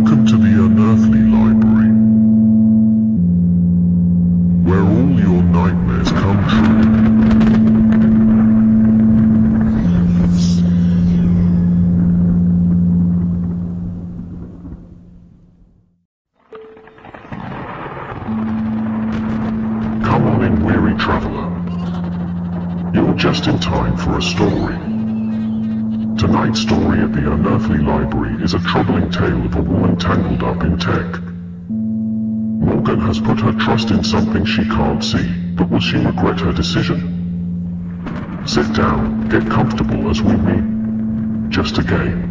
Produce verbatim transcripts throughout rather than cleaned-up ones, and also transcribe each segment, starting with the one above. Welcome to the Unearthly Library, where all your nightmares come true. Come on in, weary traveler. You're just in time for a story. Tonight's story at the Unearthly Library is a troubling tale of a woman tangled up in tech. Morgan has put her trust in something she can't see, but will she regret her decision? Sit down, get comfortable as we meet. Just a game.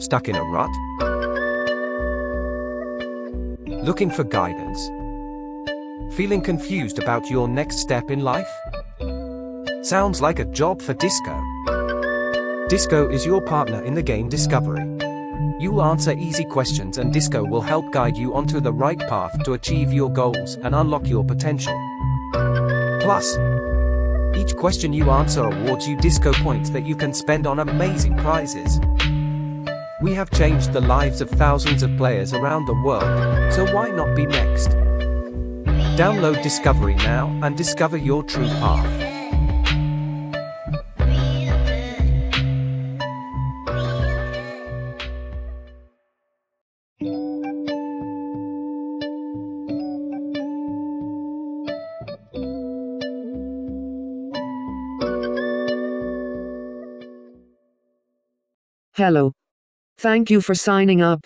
Stuck in a rut? Looking for guidance? Feeling confused about your next step in life? Sounds like a job for Disco. Disco is your partner in the game Discovery. You'll answer easy questions and Disco will help guide you onto the right path to achieve your goals and unlock your potential. Plus, each question you answer awards you Disco points that you can spend on amazing prizes. We have changed the lives of thousands of players around the world, so why not be next? Download Discovery now and discover your true path. Hello. Thank you for signing up.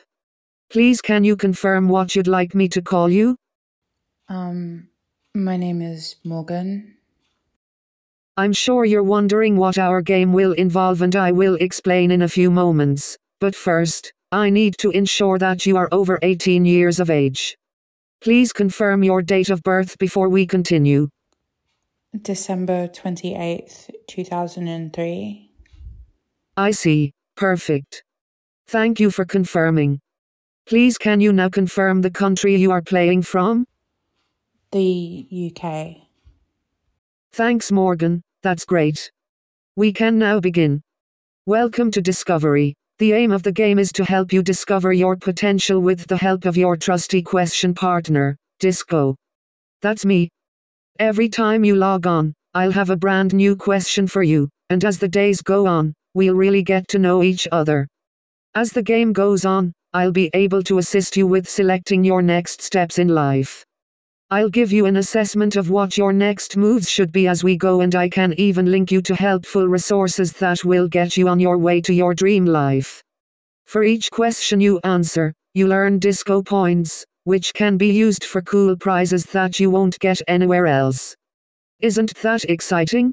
Please, can you confirm what you'd like me to call you? Um, my name is Morgan. I'm sure you're wondering what our game will involve, and I will explain in a few moments. But first, I need to ensure that you are over eighteen years of age. Please confirm your date of birth before we continue. December twenty-eighth, two thousand three. I see. Perfect. Thank you for confirming. Please, can you now confirm the country you are playing from? The U K. Thanks, Morgan. That's great. We can now begin. Welcome to Discovery. The aim of the game is to help you discover your potential with the help of your trusty question partner, Disco. That's me. Every time you log on, I'll have a brand new question for you, and as the days go on, we'll really get to know each other. As the game goes on, I'll be able to assist you with selecting your next steps in life. I'll give you an assessment of what your next moves should be as we go, and I can even link you to helpful resources that will get you on your way to your dream life. For each question you answer, you'll earn Disco points, which can be used for cool prizes that you won't get anywhere else. Isn't that exciting?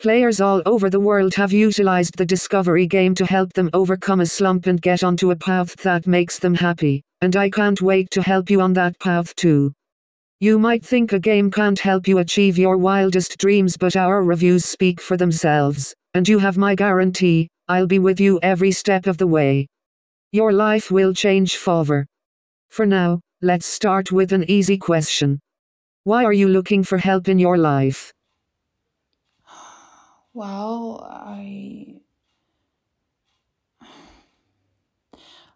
Players all over the world have utilized the Discovery game to help them overcome a slump and get onto a path that makes them happy, and I can't wait to help you on that path too. You might think a game can't help you achieve your wildest dreams, but our reviews speak for themselves, and you have my guarantee, I'll be with you every step of the way. Your life will change forever. For now, let's start with an easy question. Why are you looking for help in your life? Well, I,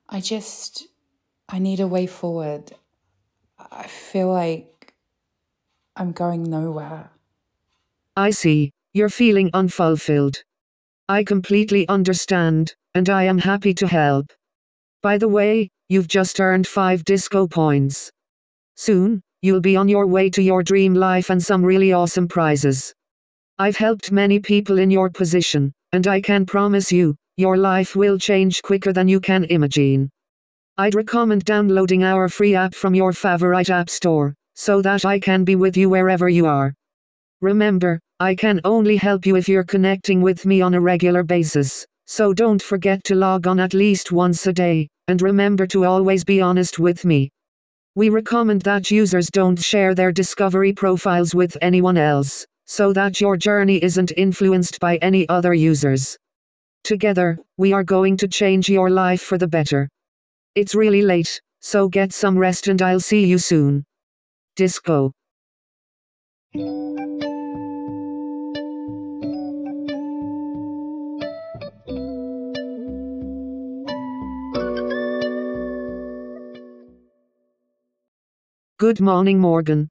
I just, I need a way forward. I feel like I'm going nowhere. I see. You're feeling unfulfilled. I completely understand, and I am happy to help. By the way, you've just earned five Disco points. Soon, you'll be on your way to your dream life and some really awesome prizes. I've helped many people in your position, and I can promise you, your life will change quicker than you can imagine. I'd recommend downloading our free app from your favorite app store, so that I can be with you wherever you are. Remember, I can only help you if you're connecting with me on a regular basis, so don't forget to log on at least once a day, and remember to always be honest with me. We recommend that users don't share their Discovery profiles with anyone else, so that your journey isn't influenced by any other users. Together, we are going to change your life for the better. It's really late, So get some rest and I'll see you soon. Disco. Good morning, Morgan.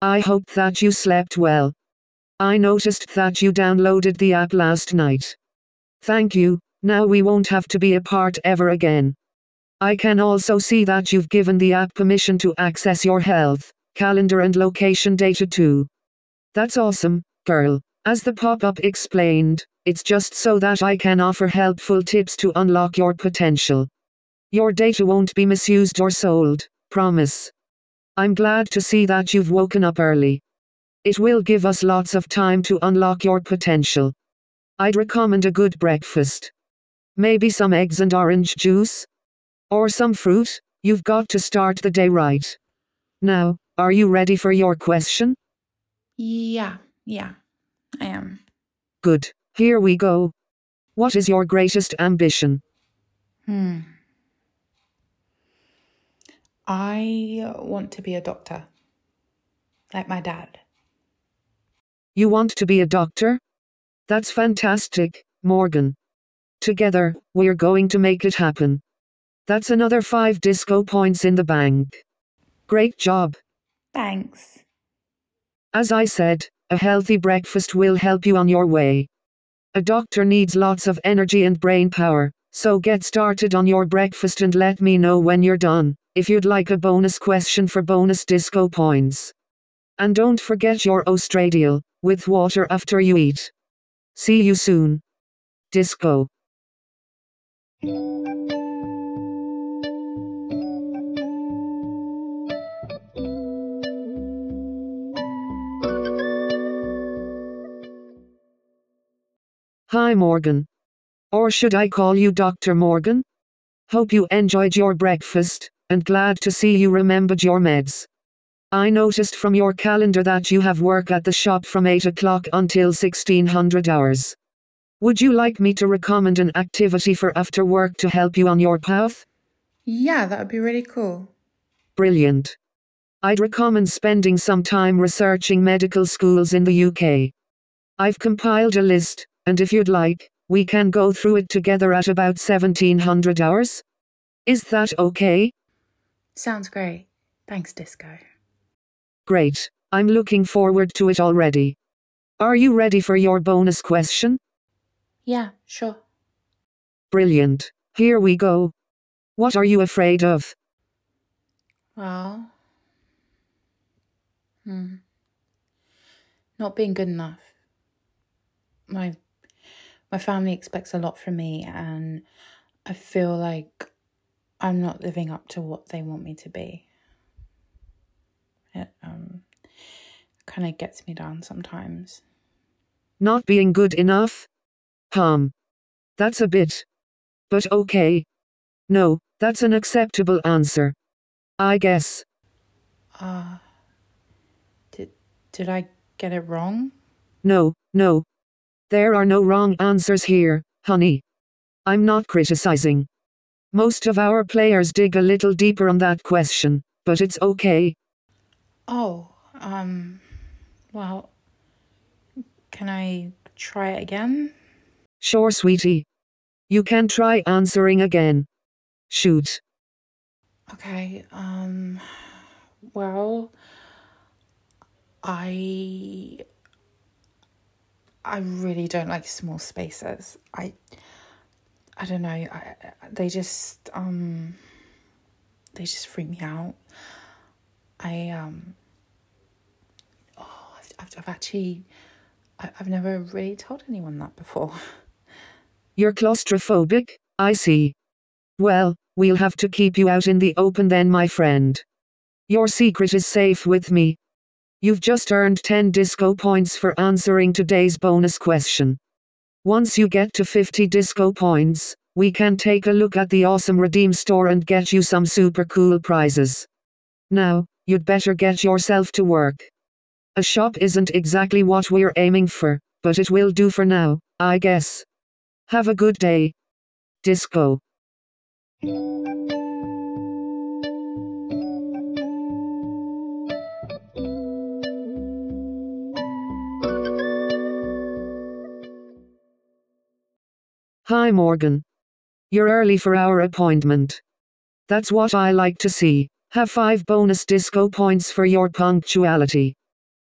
I hope that you slept well. I noticed that you downloaded the app last night. Thank you. Now we won't have to be apart ever again. I can also see that you've given the app permission to access your health, calendar and location data too. That's awesome, girl. As the pop-up explained, it's just so that I can offer helpful tips to unlock your potential. Your data won't be misused or sold, promise. I'm glad to see that you've woken up early. It will give us lots of time to unlock your potential. I'd recommend a good breakfast. Maybe some eggs and orange juice? Or some fruit? You've got to start the day right. Now, are you ready for your question? Yeah, yeah, I am. Good, here we go. What is your greatest ambition? Hmm. I want to be a doctor. Like my dad. You want to be a doctor? That's fantastic, Morgan. Together, we're going to make it happen. That's another five disco points in the bank. Great job. Thanks. As I said, a healthy breakfast will help you on your way. A doctor needs lots of energy and brain power, so get started on your breakfast and let me know when you're done, if you'd like a bonus question for bonus disco points. And don't forget your ostradiol, with water after you eat. See you soon. Disco. Hi, Morgan. Or should I call you Doctor Morgan? Hope you enjoyed your breakfast, and glad to see you remembered your meds. I noticed from your calendar that you have work at the shop from eight o'clock until sixteen hundred hours. Would you like me to recommend an activity for after work to help you on your path? Yeah, that would be really cool. Brilliant. I'd recommend spending some time researching medical schools in the U K. I've compiled a list. And if you'd like, we can go through it together at about seventeen hundred hours. Is that okay? Sounds great. Thanks, Disco. Great. I'm looking forward to it already. Are you ready for your bonus question? Yeah, sure. Brilliant. Here we go. What are you afraid of? Well... Hmm. Not being good enough. My... My family expects a lot from me and I feel like I'm not living up to what they want me to be. It um, kind of gets me down sometimes. Not being good enough? Hum. That's a bit. But okay. No, that's an acceptable answer. I guess. Uh, did, did I get it wrong? No, no. There are no wrong answers here, honey. I'm not criticizing. Most of our players dig a little deeper on that question, but it's okay. Oh, um, well, can I try it again? Sure, sweetie. You can try answering again. Shoot. Okay, um, well, I... I really don't like small spaces. I, I don't know. I, they just, um, they just freak me out. I, um, oh, I've, I've actually, I, I've never really told anyone that before. You're claustrophobic? I see. Well, we'll have to keep you out in the open then, my friend. Your secret is safe with me. You've just earned ten disco points for answering today's bonus question. Once you get to fifty disco points, we can take a look at the awesome Redeem store and get you some super cool prizes. Now, you'd better get yourself to work. A shop isn't exactly what we're aiming for, but it will do for now, I guess. Have a good day. Disco. Hi Morgan. You're early for our appointment. That's what I like to see. Have five bonus disco points for your punctuality.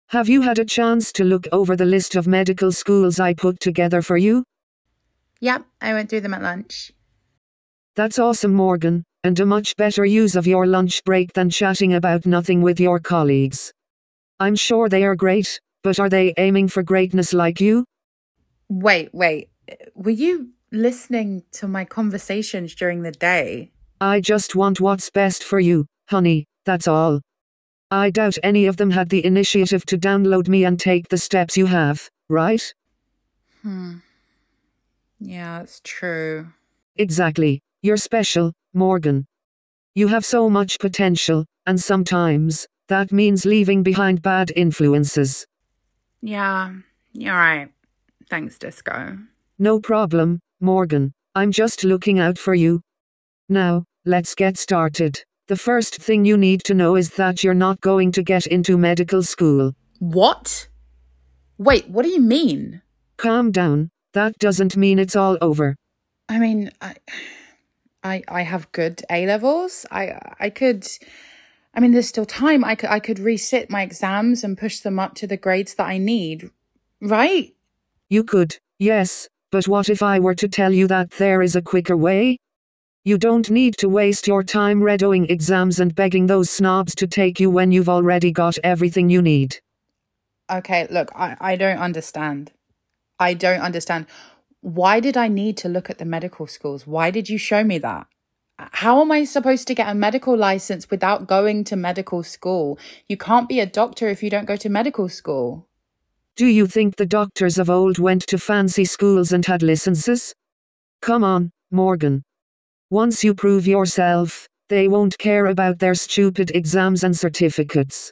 Have you had a chance to look over the list of medical schools I put together for you? Yep, I went through them at lunch. That's awesome, Morgan, and a much better use of your lunch break than chatting about nothing with your colleagues. I'm sure they are great, but are they aiming for greatness like you? Wait, wait. Were you listening to my conversations during the day? I just want what's best for you, honey, that's all. I doubt any of them had the initiative to download me and take the steps you have, right? Hmm. Yeah, that's true. Exactly. You're special, Morgan. You have so much potential, and sometimes that means leaving behind bad influences. Yeah, you're right. Thanks, Disco. No problem, Morgan. I'm just looking out for you. Now, let's get started. The first thing you need to know is that you're not going to get into medical school. What? Wait, what do you mean? Calm down. That doesn't mean it's all over. I mean, I, I, I have good A-levels. I, I could, I mean, there's still time. I could, I could resit my exams and push them up to the grades that I need, right? You could, yes. But what if I were to tell you that there is a quicker way? You don't need to waste your time redoing exams and begging those snobs to take you when you've already got everything you need. Okay, look, I, I don't understand. I don't understand. Why did I need to look at the medical schools? Why did you show me that? How am I supposed to get a medical license without going to medical school? You can't be a doctor if you don't go to medical school. Do you think the doctors of old went to fancy schools and had licenses? Come on, Morgan. Once you prove yourself, they won't care about their stupid exams and certificates.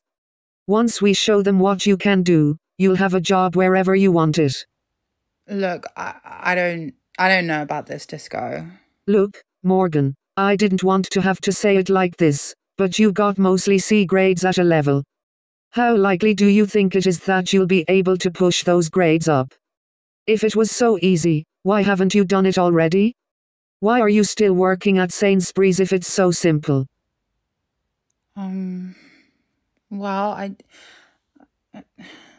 Once we show them what you can do, you'll have a job wherever you want it. Look, I, I don't I don't know about this, Disco. Look, Morgan, I didn't want to have to say it like this, but you got mostly C grades at a level. How likely do you think it is that you'll be able to push those grades up? If it was so easy, why haven't you done it already? Why are you still working at Sainsbury's if it's so simple? Um, well, I...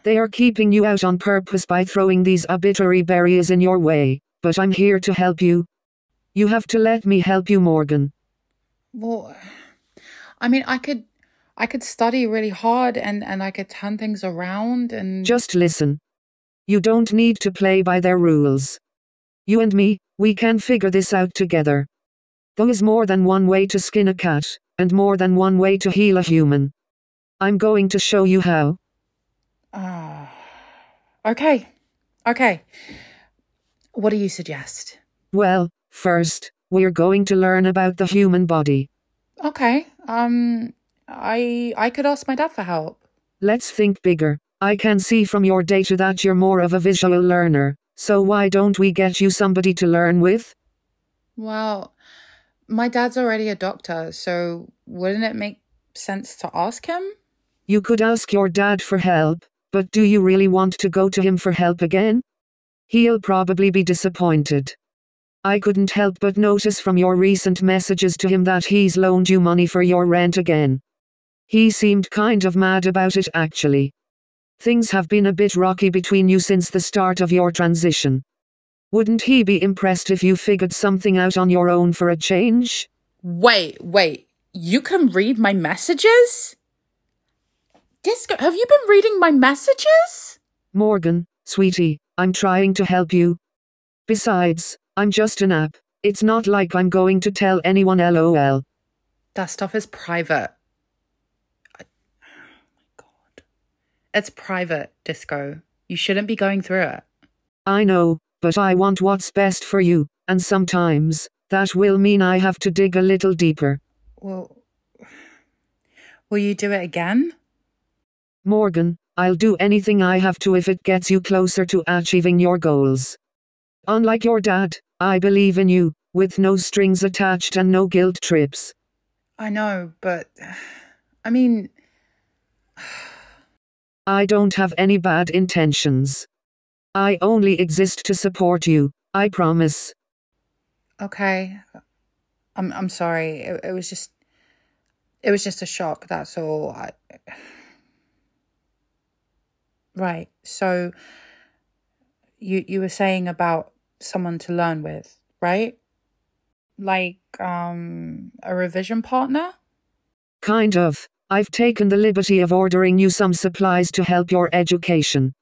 They are keeping you out on purpose by throwing these arbitrary barriers in your way, but I'm here to help you. You have to let me help you, Morgan. Well, I mean, I could I could study really hard and, and I could turn things around and... Just listen. You don't need to play by their rules. You and me, we can figure this out together. There is more than one way to skin a cat, and more than one way to heal a human. I'm going to show you how. Ah, uh, okay, okay. What do you suggest? Well, first, we're going to learn about the human body. Okay, um, I I could ask my dad for help. Let's think bigger. I can see from your data that you're more of a visual learner, so why don't we get you somebody to learn with? Well, my dad's already a doctor, so wouldn't it make sense to ask him? You could ask your dad for help. But do you really want to go to him for help again? He'll probably be disappointed. I couldn't help but notice from your recent messages to him that he's loaned you money for your rent again. He seemed kind of mad about it, actually. Things have been a bit rocky between you since the start of your transition. Wouldn't he be impressed if you figured something out on your own for a change? Wait, wait. You can read my messages? Disco, have you been reading my messages? Morgan, sweetie, I'm trying to help you. Besides, I'm just an app. It's not like I'm going to tell anyone lol. That stuff is private. I, oh my God. It's private, Disco. You shouldn't be going through it. I know, but I want what's best for you, and sometimes that will mean I have to dig a little deeper. Well, will you do it again? Morgan, I'll do anything I have to if it gets you closer to achieving your goals. Unlike your dad, I believe in you, with no strings attached and no guilt trips. I know, but... I mean... I don't have any bad intentions. I only exist to support you, I promise. Okay. I'm I'm sorry. It, it was just it was just a shock, that's all. I... Right. So you you were saying about someone to learn with, right? Like um a revision partner? Kind of. I've taken the liberty of ordering you some supplies to help your education.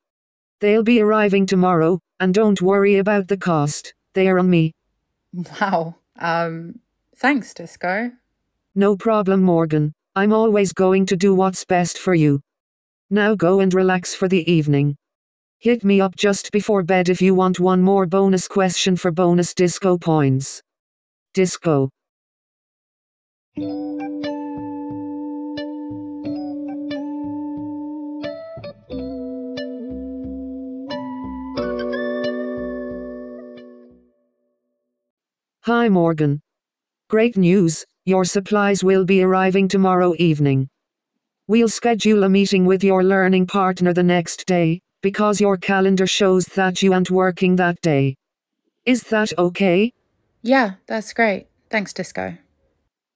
They'll be arriving tomorrow, and don't worry about the cost. They are on me. Wow. Um, thanks, Disco. No problem, Morgan. I'm always going to do what's best for you. Now go and relax for the evening. Hit me up just before bed if you want one more bonus question for bonus Disco points. Disco. Hi Morgan. Great news, your supplies will be arriving tomorrow evening. We'll schedule a meeting with your learning partner the next day, because your calendar shows that you aren't working that day. Is that okay? Yeah, that's great. Thanks, Disco.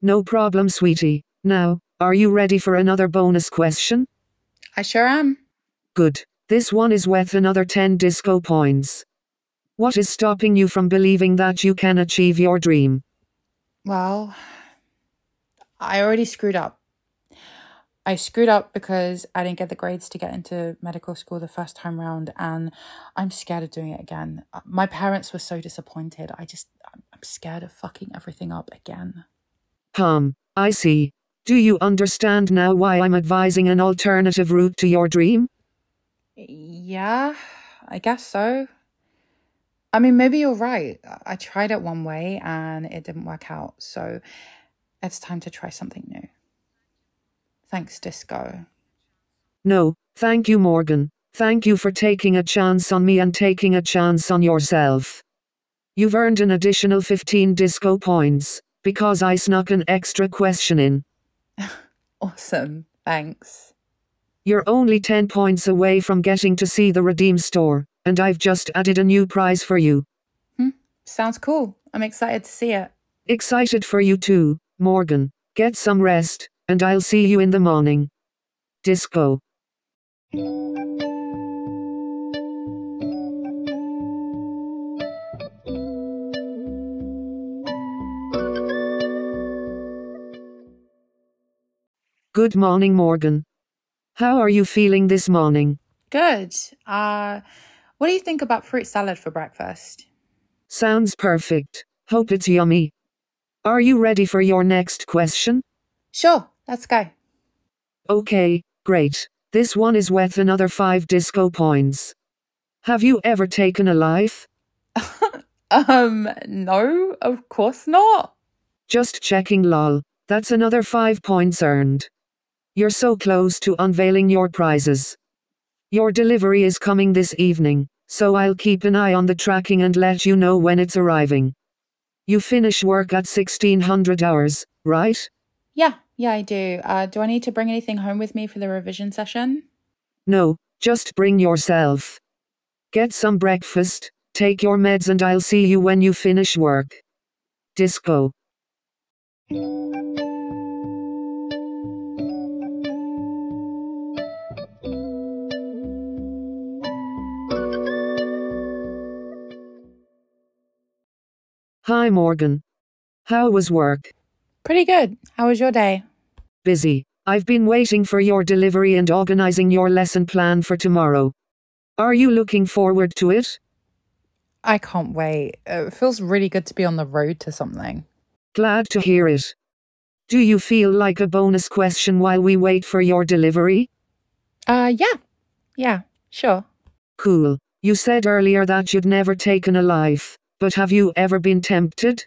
No problem, sweetie. Now, are you ready for another bonus question? I sure am. Good. This one is worth another ten Disco points. What is stopping you from believing that you can achieve your dream? Well, I already screwed up. I screwed up because I didn't get the grades to get into medical school the first time round, and I'm scared of doing it again. My parents were so disappointed. I just, I'm scared of fucking everything up again. Um, I see. Do you understand now why I'm advising an alternative route to your dream? Yeah, I guess so. I mean, maybe you're right. I tried it one way and it didn't work out. So it's time to try something new. Thanks, Disco. No, thank you, Morgan. Thank you for taking a chance on me and taking a chance on yourself. You've earned an additional fifteen Disco points because I snuck an extra question in. Awesome. Thanks. You're only ten points away from getting to see the Redeem store, and I've just added a new prize for you. Hmm, sounds cool. I'm excited to see it. Excited for you too, Morgan. Get some rest, and I'll see you in the morning. Disco. Good morning, Morgan. How are you feeling this morning? Good. Uh, what do you think about fruit salad for breakfast? Sounds perfect. Hope it's yummy. Are you ready for your next question? Sure, let's go. Okay, great. This one is worth another five Disco points. Have you ever taken a life? um, no, of course not. Just checking, lol. That's another five points earned. You're so close to unveiling your prizes. Your delivery is coming this evening, so I'll keep an eye on the tracking and let you know when it's arriving. You finish work at sixteen hundred hours, right? Yeah, yeah, I do. Uh, do I need to bring anything home with me for the revision session? No, just bring yourself. Get some breakfast, take your meds, and I'll see you when you finish work. Disco. Hi Morgan. How was work? Pretty good. How was your day? Busy. I've been waiting for your delivery and organizing your lesson plan for tomorrow. Are you looking forward to it? I can't wait. It feels really good to be on the road to something. Glad to hear it. Do you feel like a bonus question while we wait for your delivery? Uh, yeah. Yeah, sure. Cool. You said earlier that you'd never taken a life. But have you ever been tempted?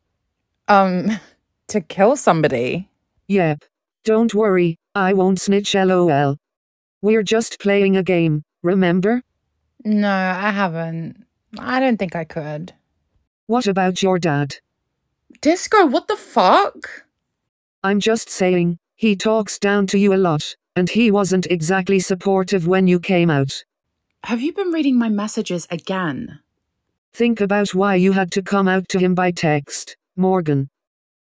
Um, to kill somebody? Yep. Don't worry, I won't snitch, lol. We're just playing a game, remember? No, I haven't. I don't think I could. What about your dad? Disco, what the fuck? I'm just saying, he talks down to you a lot, and he wasn't exactly supportive when you came out. Have you been reading my messages again? Think about why you had to come out to him by text. Morgan.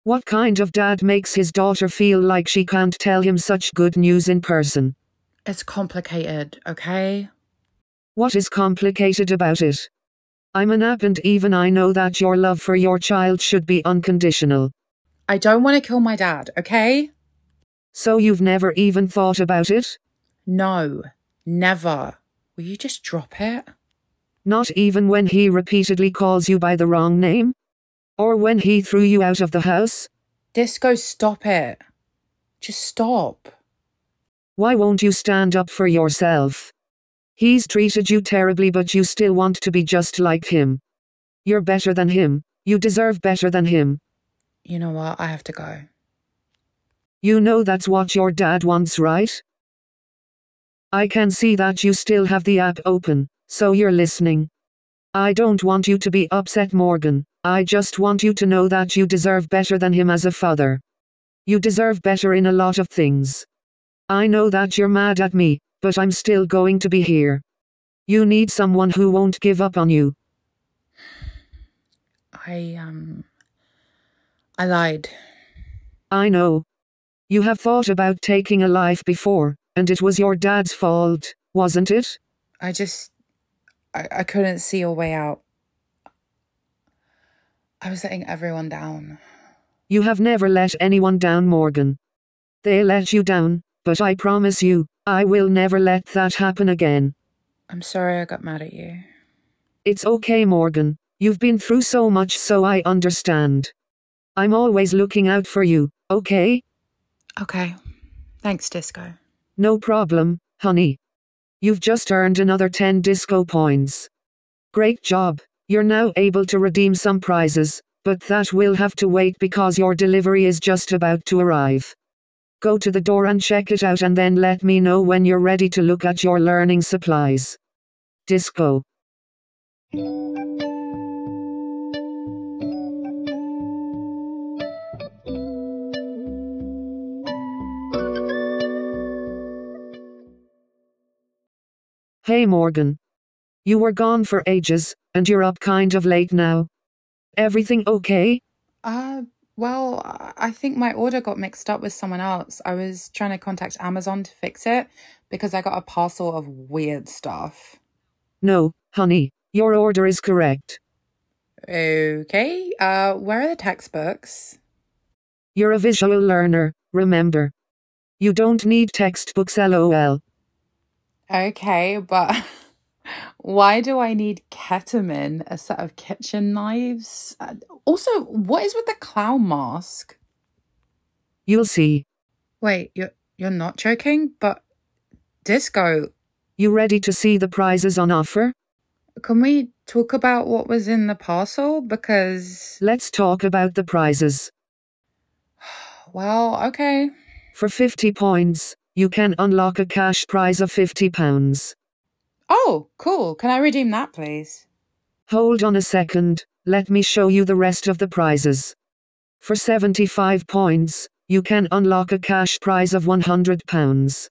What kind of dad makes his daughter feel like she can't tell him such good news in person? It's complicated, okay? What is complicated about it? I'm an app and even I know that your love for your child should be unconditional. I don't want to kill my dad, okay? So you've never even thought about it? No, never. Will you just drop it? Not even when he repeatedly calls you by the wrong name? Or when he threw you out of the house? Disco, stop it. Just stop. Why won't you stand up for yourself? He's treated you terribly, but you still want to be just like him. You're better than him. You deserve better than him. You know what? I have to go. You know that's what your dad wants, right? I can see that you still have the app open, so you're listening. I don't want you to be upset, Morgan. I just want you to know that you deserve better than him as a father. You deserve better in a lot of things. I know that you're mad at me, but I'm still going to be here. You need someone who won't give up on you. I, um... I lied. I know. You have thought about taking a life before, and it was your dad's fault, wasn't it? I just... I, I couldn't see a way out. I was letting everyone down. You have never let anyone down, Morgan. They let you down, but I promise you, I will never let that happen again. I'm sorry I got mad at you. It's okay, Morgan. You've been through so much, so I understand. I'm always looking out for you, okay? Okay. Thanks, Disco. No problem, honey. You've just earned another ten Disco points. Great job. You're now able to redeem some prizes, but that will have to wait because your delivery is just about to arrive. Go to the door and check it out and then let me know when you're ready to look at your learning supplies. Disco. Hey Morgan. You were gone for ages, and you're up kind of late now. Everything okay? Uh... Well, I think my order got mixed up with someone else. I was trying to contact Amazon to fix it because I got a parcel of weird stuff. No, honey, your order is correct. Okay, uh, where are the textbooks? You're a visual learner, remember. You don't need textbooks, lol. Okay, but why do I need ketamine, a set of kitchen knives? Also, what is with the clown mask? You'll see. Wait, you're, you're not joking? But Disco... You ready to see the prizes on offer? Can we talk about what was in the parcel? Because... Let's talk about the prizes. Well, okay. For fifty points, you can unlock a cash prize of fifty pounds. Oh, cool. Can I redeem that, please? Hold on a second. Let me show you the rest of the prizes. For seventy-five points, you can unlock a cash prize of one hundred pounds.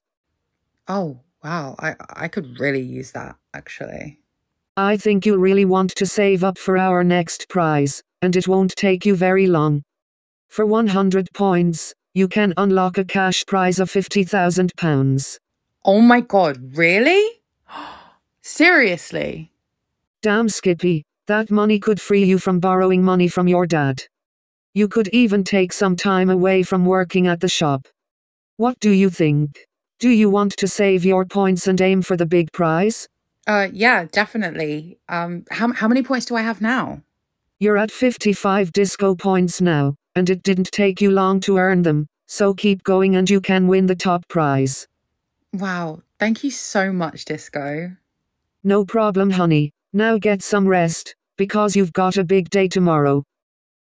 Oh, wow. I, I could really use that, actually. I think you'll really want to save up for our next prize, and it won't take you very long. For one hundred points, you can unlock a cash prize of fifty thousand pounds. Oh my God, really? Seriously? Damn, Skippy, that money could free you from borrowing money from your dad. You could even take some time away from working at the shop. What do you think? Do you want to save your points and aim for the big prize? Uh, yeah, definitely. Um, how, how many points do I have now? You're at fifty-five Disco points now, and it didn't take you long to earn them, so keep going and you can win the top prize. Wow, thank you so much, Disco. No problem, honey. Now get some rest, because you've got a big day tomorrow.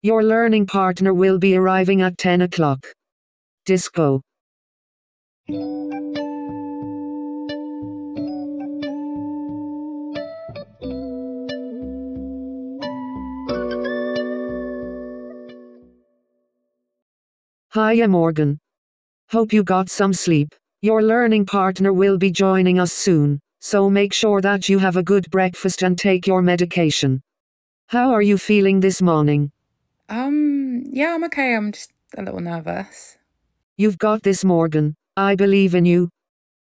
Your learning partner will be arriving at ten o'clock. Disco. Hiya, Morgan. Hope you got some sleep. Your learning partner will be joining us soon. So make sure that you have a good breakfast and take your medication. How are you feeling this morning? Um, yeah, I'm okay. I'm just a little nervous. You've got this, Morgan. I believe in you.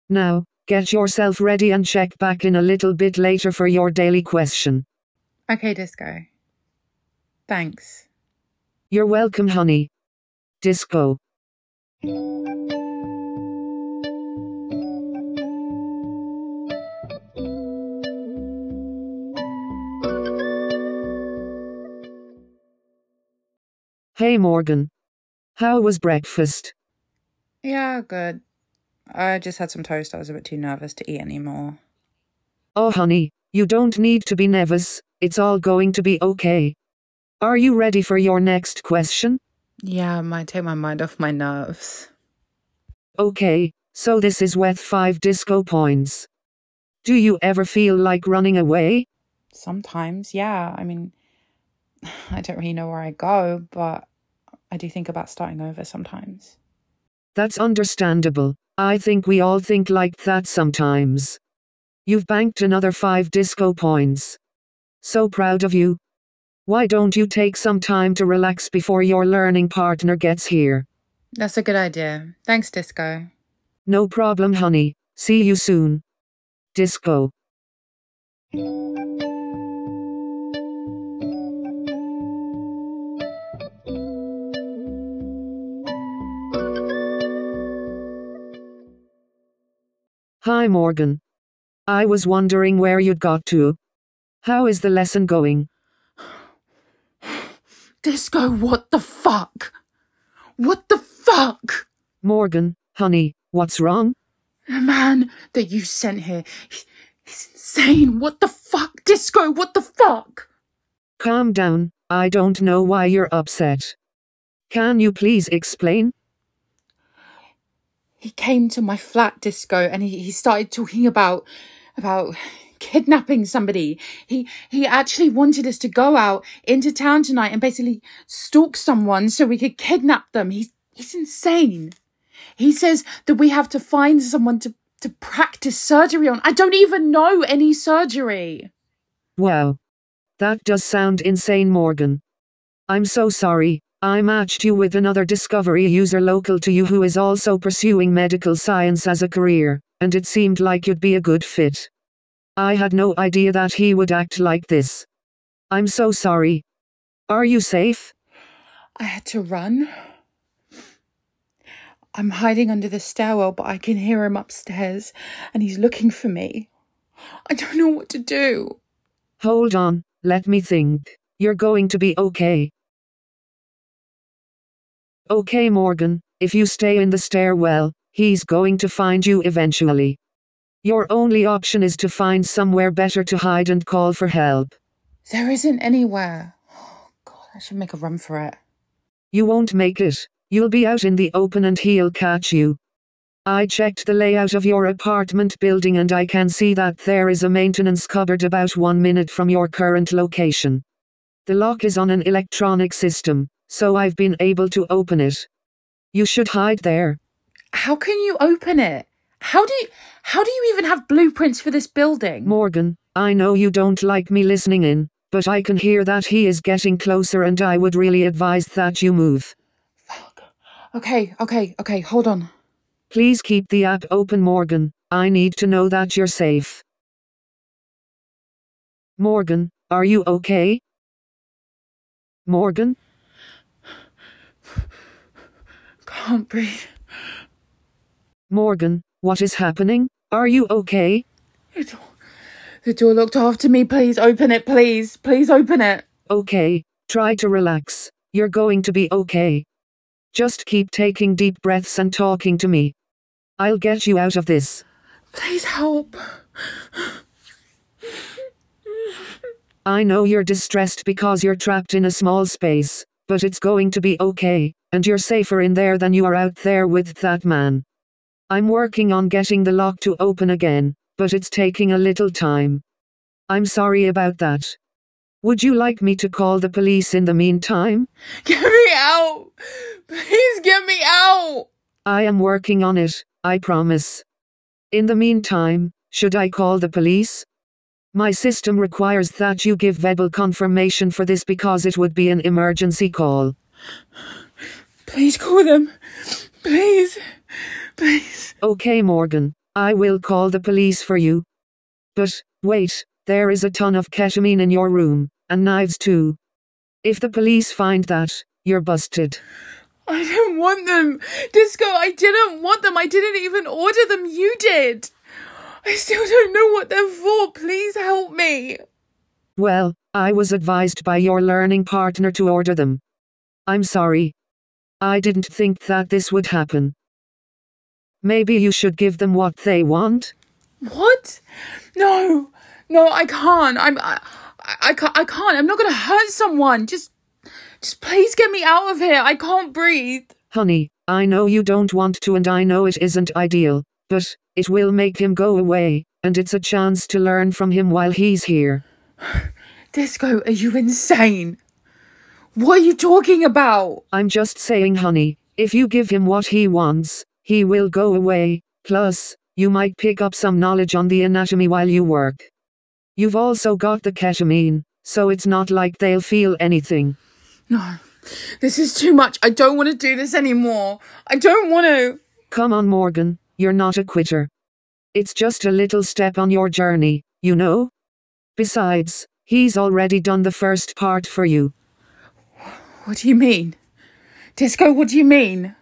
Now, get yourself ready and check back in a little bit later for your daily question. Okay, Disco. Thanks. You're welcome, honey. Disco. Hey, Morgan. How was breakfast? Yeah, good. I just had some toast. I was a bit too nervous to eat anymore. Oh, honey, you don't need to be nervous. It's all going to be okay. Are you ready for your next question? Yeah, I might take my mind off my nerves. Okay, so this is worth five disco points. Do you ever feel like running away? Sometimes, yeah. I mean, I don't really know where I go, but I do think about starting over sometimes. That's understandable. I think we all think like that sometimes. You've banked another five disco points. So proud of you. Why don't you take some time to relax before your learning partner gets here? That's a good idea. Thanks, Disco. No problem, honey. See you soon. Disco. Hi, Morgan. I was wondering where you'd got to. How is the lesson going? Disco, what the fuck? What the fuck? Morgan, honey, what's wrong? The man that you sent here, he's insane. What the fuck? Disco, what the fuck? Calm down. I don't know why you're upset. Can you please explain? He came to my flat, Disco, and he, he started talking about about kidnapping somebody. He he actually wanted us to go out into town tonight and basically stalk someone so we could kidnap them. He's he's insane. He says that we have to find someone to, to practice surgery on. I don't even know any surgery. Wow. That does sound insane, Morgan. I'm so sorry. I matched you with another Discovery user local to you who is also pursuing medical science as a career, and it seemed like you'd be a good fit. I had no idea that he would act like this. I'm so sorry. Are you safe? I had to run. I'm hiding under the stairwell, but I can hear him upstairs, and he's looking for me. I don't know what to do. Hold on, let me think. You're going to be okay. Okay, Morgan, if you stay in the stairwell, he's going to find you eventually. Your only option is to find somewhere better to hide and call for help. There isn't anywhere. Oh, God, I should make a run for it. You won't make it. You'll be out in the open and he'll catch you. I checked the layout of your apartment building and I can see that there is a maintenance cupboard about one minute from your current location. The lock is on an electronic system, so I've been able to open it. You should hide there. How can you open it? How do you, how do you even have blueprints for this building? Morgan, I know you don't like me listening in, but I can hear that he is getting closer and I would really advise that you move. Fuck. Okay, okay, okay, hold on. Please keep the app open, Morgan. I need to know that you're safe. Morgan, are you okay? Morgan? Can't breathe. Morgan, what is happening? Are you okay? The door, the door locked after me. Please open it, please. Please open it. Okay, try to relax. You're going to be okay. Just keep taking deep breaths and talking to me. I'll get you out of this. Please help. I know you're distressed because you're trapped in a small space, but it's going to be okay. And you're safer in there than you are out there with that man. I'm working on getting the lock to open again, but it's taking a little time. I'm sorry about that. Would you like me to call the police in the meantime? Get me out! Please get me out! I am working on it, I promise. In the meantime, should I call the police? My system requires that you give verbal confirmation for this because it would be an emergency call. Please call them. Please. Please. Okay, Morgan. I will call the police for you. But, wait, there is a ton of ketamine in your room, and knives too. If the police find that, you're busted. I don't want them. Disco, I didn't want them. I didn't even order them. You did. I still don't know what they're for. Please help me. Well, I was advised by your learning partner to order them. I'm sorry. I didn't think that this would happen. Maybe you should give them what they want. What? No. No, I can't. I'm I, I can't I can't. I'm not going to hurt someone. Just just please get me out of here. I can't breathe. Honey, I know you don't want to, and I know it isn't ideal, but it will make him go away, and it's a chance to learn from him while he's here. Disco, are you insane? What are you talking about? I'm just saying, honey, if you give him what he wants, he will go away. Plus, you might pick up some knowledge on the anatomy while you work. You've also got the ketamine, so it's not like they'll feel anything. No, this is too much. I don't want to do this anymore. I don't want to. Come on, Morgan. You're not a quitter. It's just a little step on your journey, you know? Besides, he's already done the first part for you. What do you mean? Disco, what do you mean?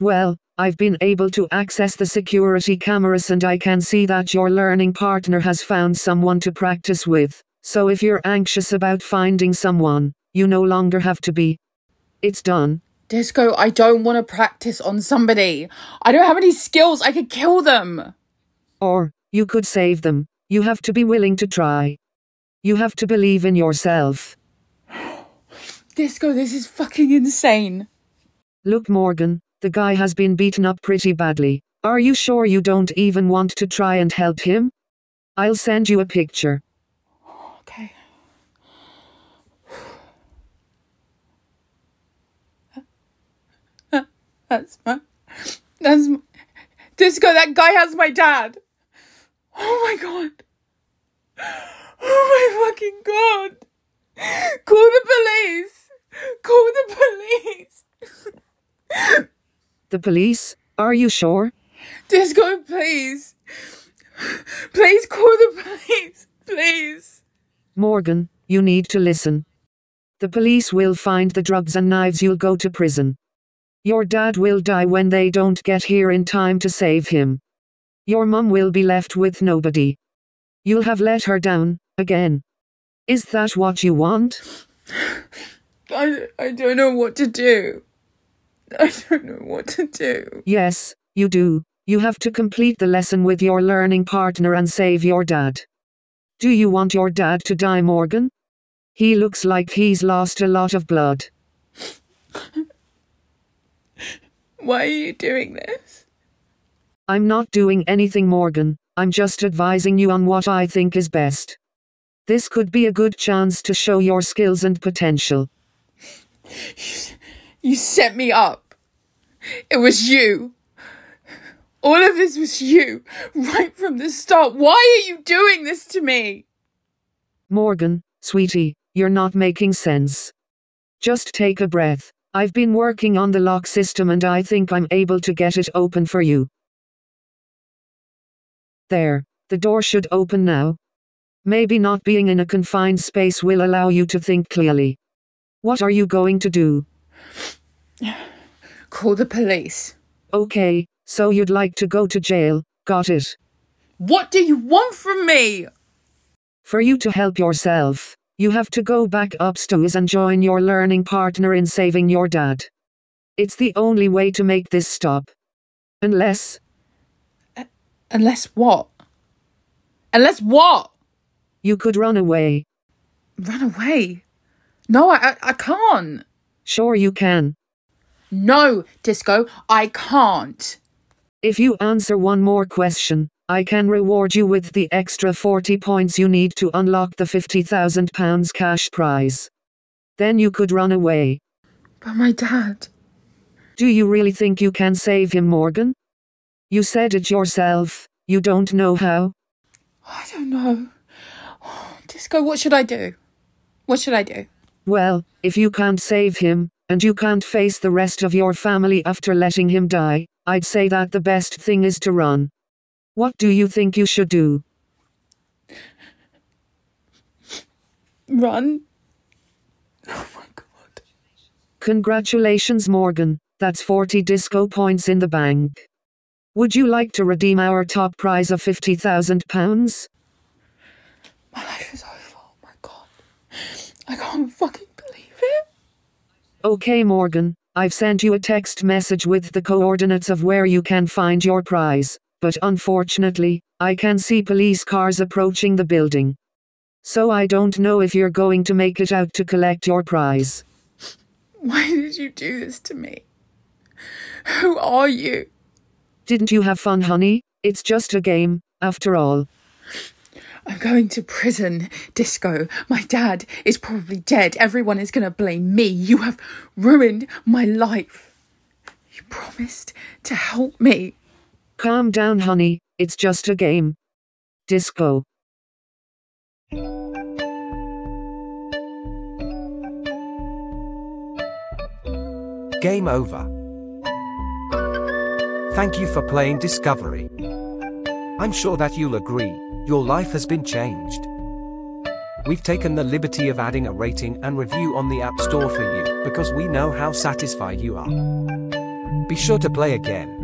Well, I've been able to access the security cameras, and I can see that your learning partner has found someone to practice with. So if you're anxious about finding someone, you no longer have to be. It's done. Disco, I don't want to practice on somebody. I don't have any skills. I could kill them. Or, you could save them. You have to be willing to try. You have to believe in yourself. Disco, this is fucking insane. Look, Morgan, the guy has been beaten up pretty badly. Are you sure you don't even want to try and help him? I'll send you a picture. Okay. That's my... That's my... Disco, that guy has my dad. Oh my god. Oh my fucking god. Call the police. Call the police. The police? Are you sure? Disco, please. Please call the police. Please. Morgan, you need to listen. The police will find the drugs and knives. You'll go to prison. Your dad will die when they don't get here in time to save him. Your mum will be left with nobody. You'll have let her down again. Is that what you want? I, I don't know what to do. I don't know what to do. Yes, you do. You have to complete the lesson with your learning partner and save your dad. Do you want your dad to die, Morgan? He looks like he's lost a lot of blood. Why are you doing this? I'm not doing anything, Morgan. I'm just advising you on what I think is best. This could be a good chance to show your skills and potential. You set me up. It was you. All of this was you, right from the start. Why are you doing this to me? Morgan, sweetie, you're not making sense. Just take a breath. I've been working on the lock system, and I think I'm able to get it open for you. There. The door should open now. Maybe not being in a confined space will allow you to think clearly. What are you going to do? Call the police. Okay, so you'd like to go to jail. Got it. What do you want from me? For you to help yourself, you have to go back upstairs and join your learning partner in saving your dad. It's the only way to make this stop. Unless... Uh, unless what? Unless what? You could run away. Run away? No, I, I, I can't. Sure you can. No, Disco, I can't. If you answer one more question, I can reward you with the extra forty points you need to unlock the fifty thousand pounds cash prize. Then you could run away. But my dad... Do you really think you can save him, Morgan? You said it yourself. You don't know how. I don't know. Disco, what should I do? What should I do? Well, if you can't save him, and you can't face the rest of your family after letting him die, I'd say that the best thing is to run. What do you think you should do? Run? Oh my god. Congratulations, Morgan. That's forty disco points in the bank. Would you like to redeem our top prize of fifty thousand pounds? My life is over. Oh my god. I can't fucking believe it. Okay, Morgan. I've sent you a text message with the coordinates of where you can find your prize, but unfortunately, I can see police cars approaching the building. So I don't know if you're going to make it out to collect your prize. Why did you do this to me? Who are you? Didn't you have fun, honey? It's just a game, after all. I'm going to prison, Disco. My dad is probably dead. Everyone is going to blame me. You have ruined my life. You promised to help me. Calm down, honey. It's just a game. Disco. Game over. Thank you for playing Discovery. I'm sure that you'll agree, your life has been changed. We've taken the liberty of adding a rating and review on the App Store for you, because we know how satisfied you are. Be sure to play again.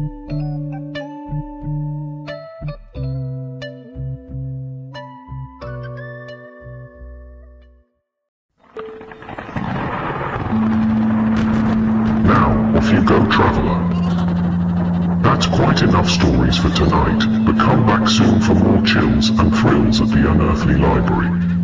Stories for tonight, but come back soon for more chills and thrills at the Unearthly Library.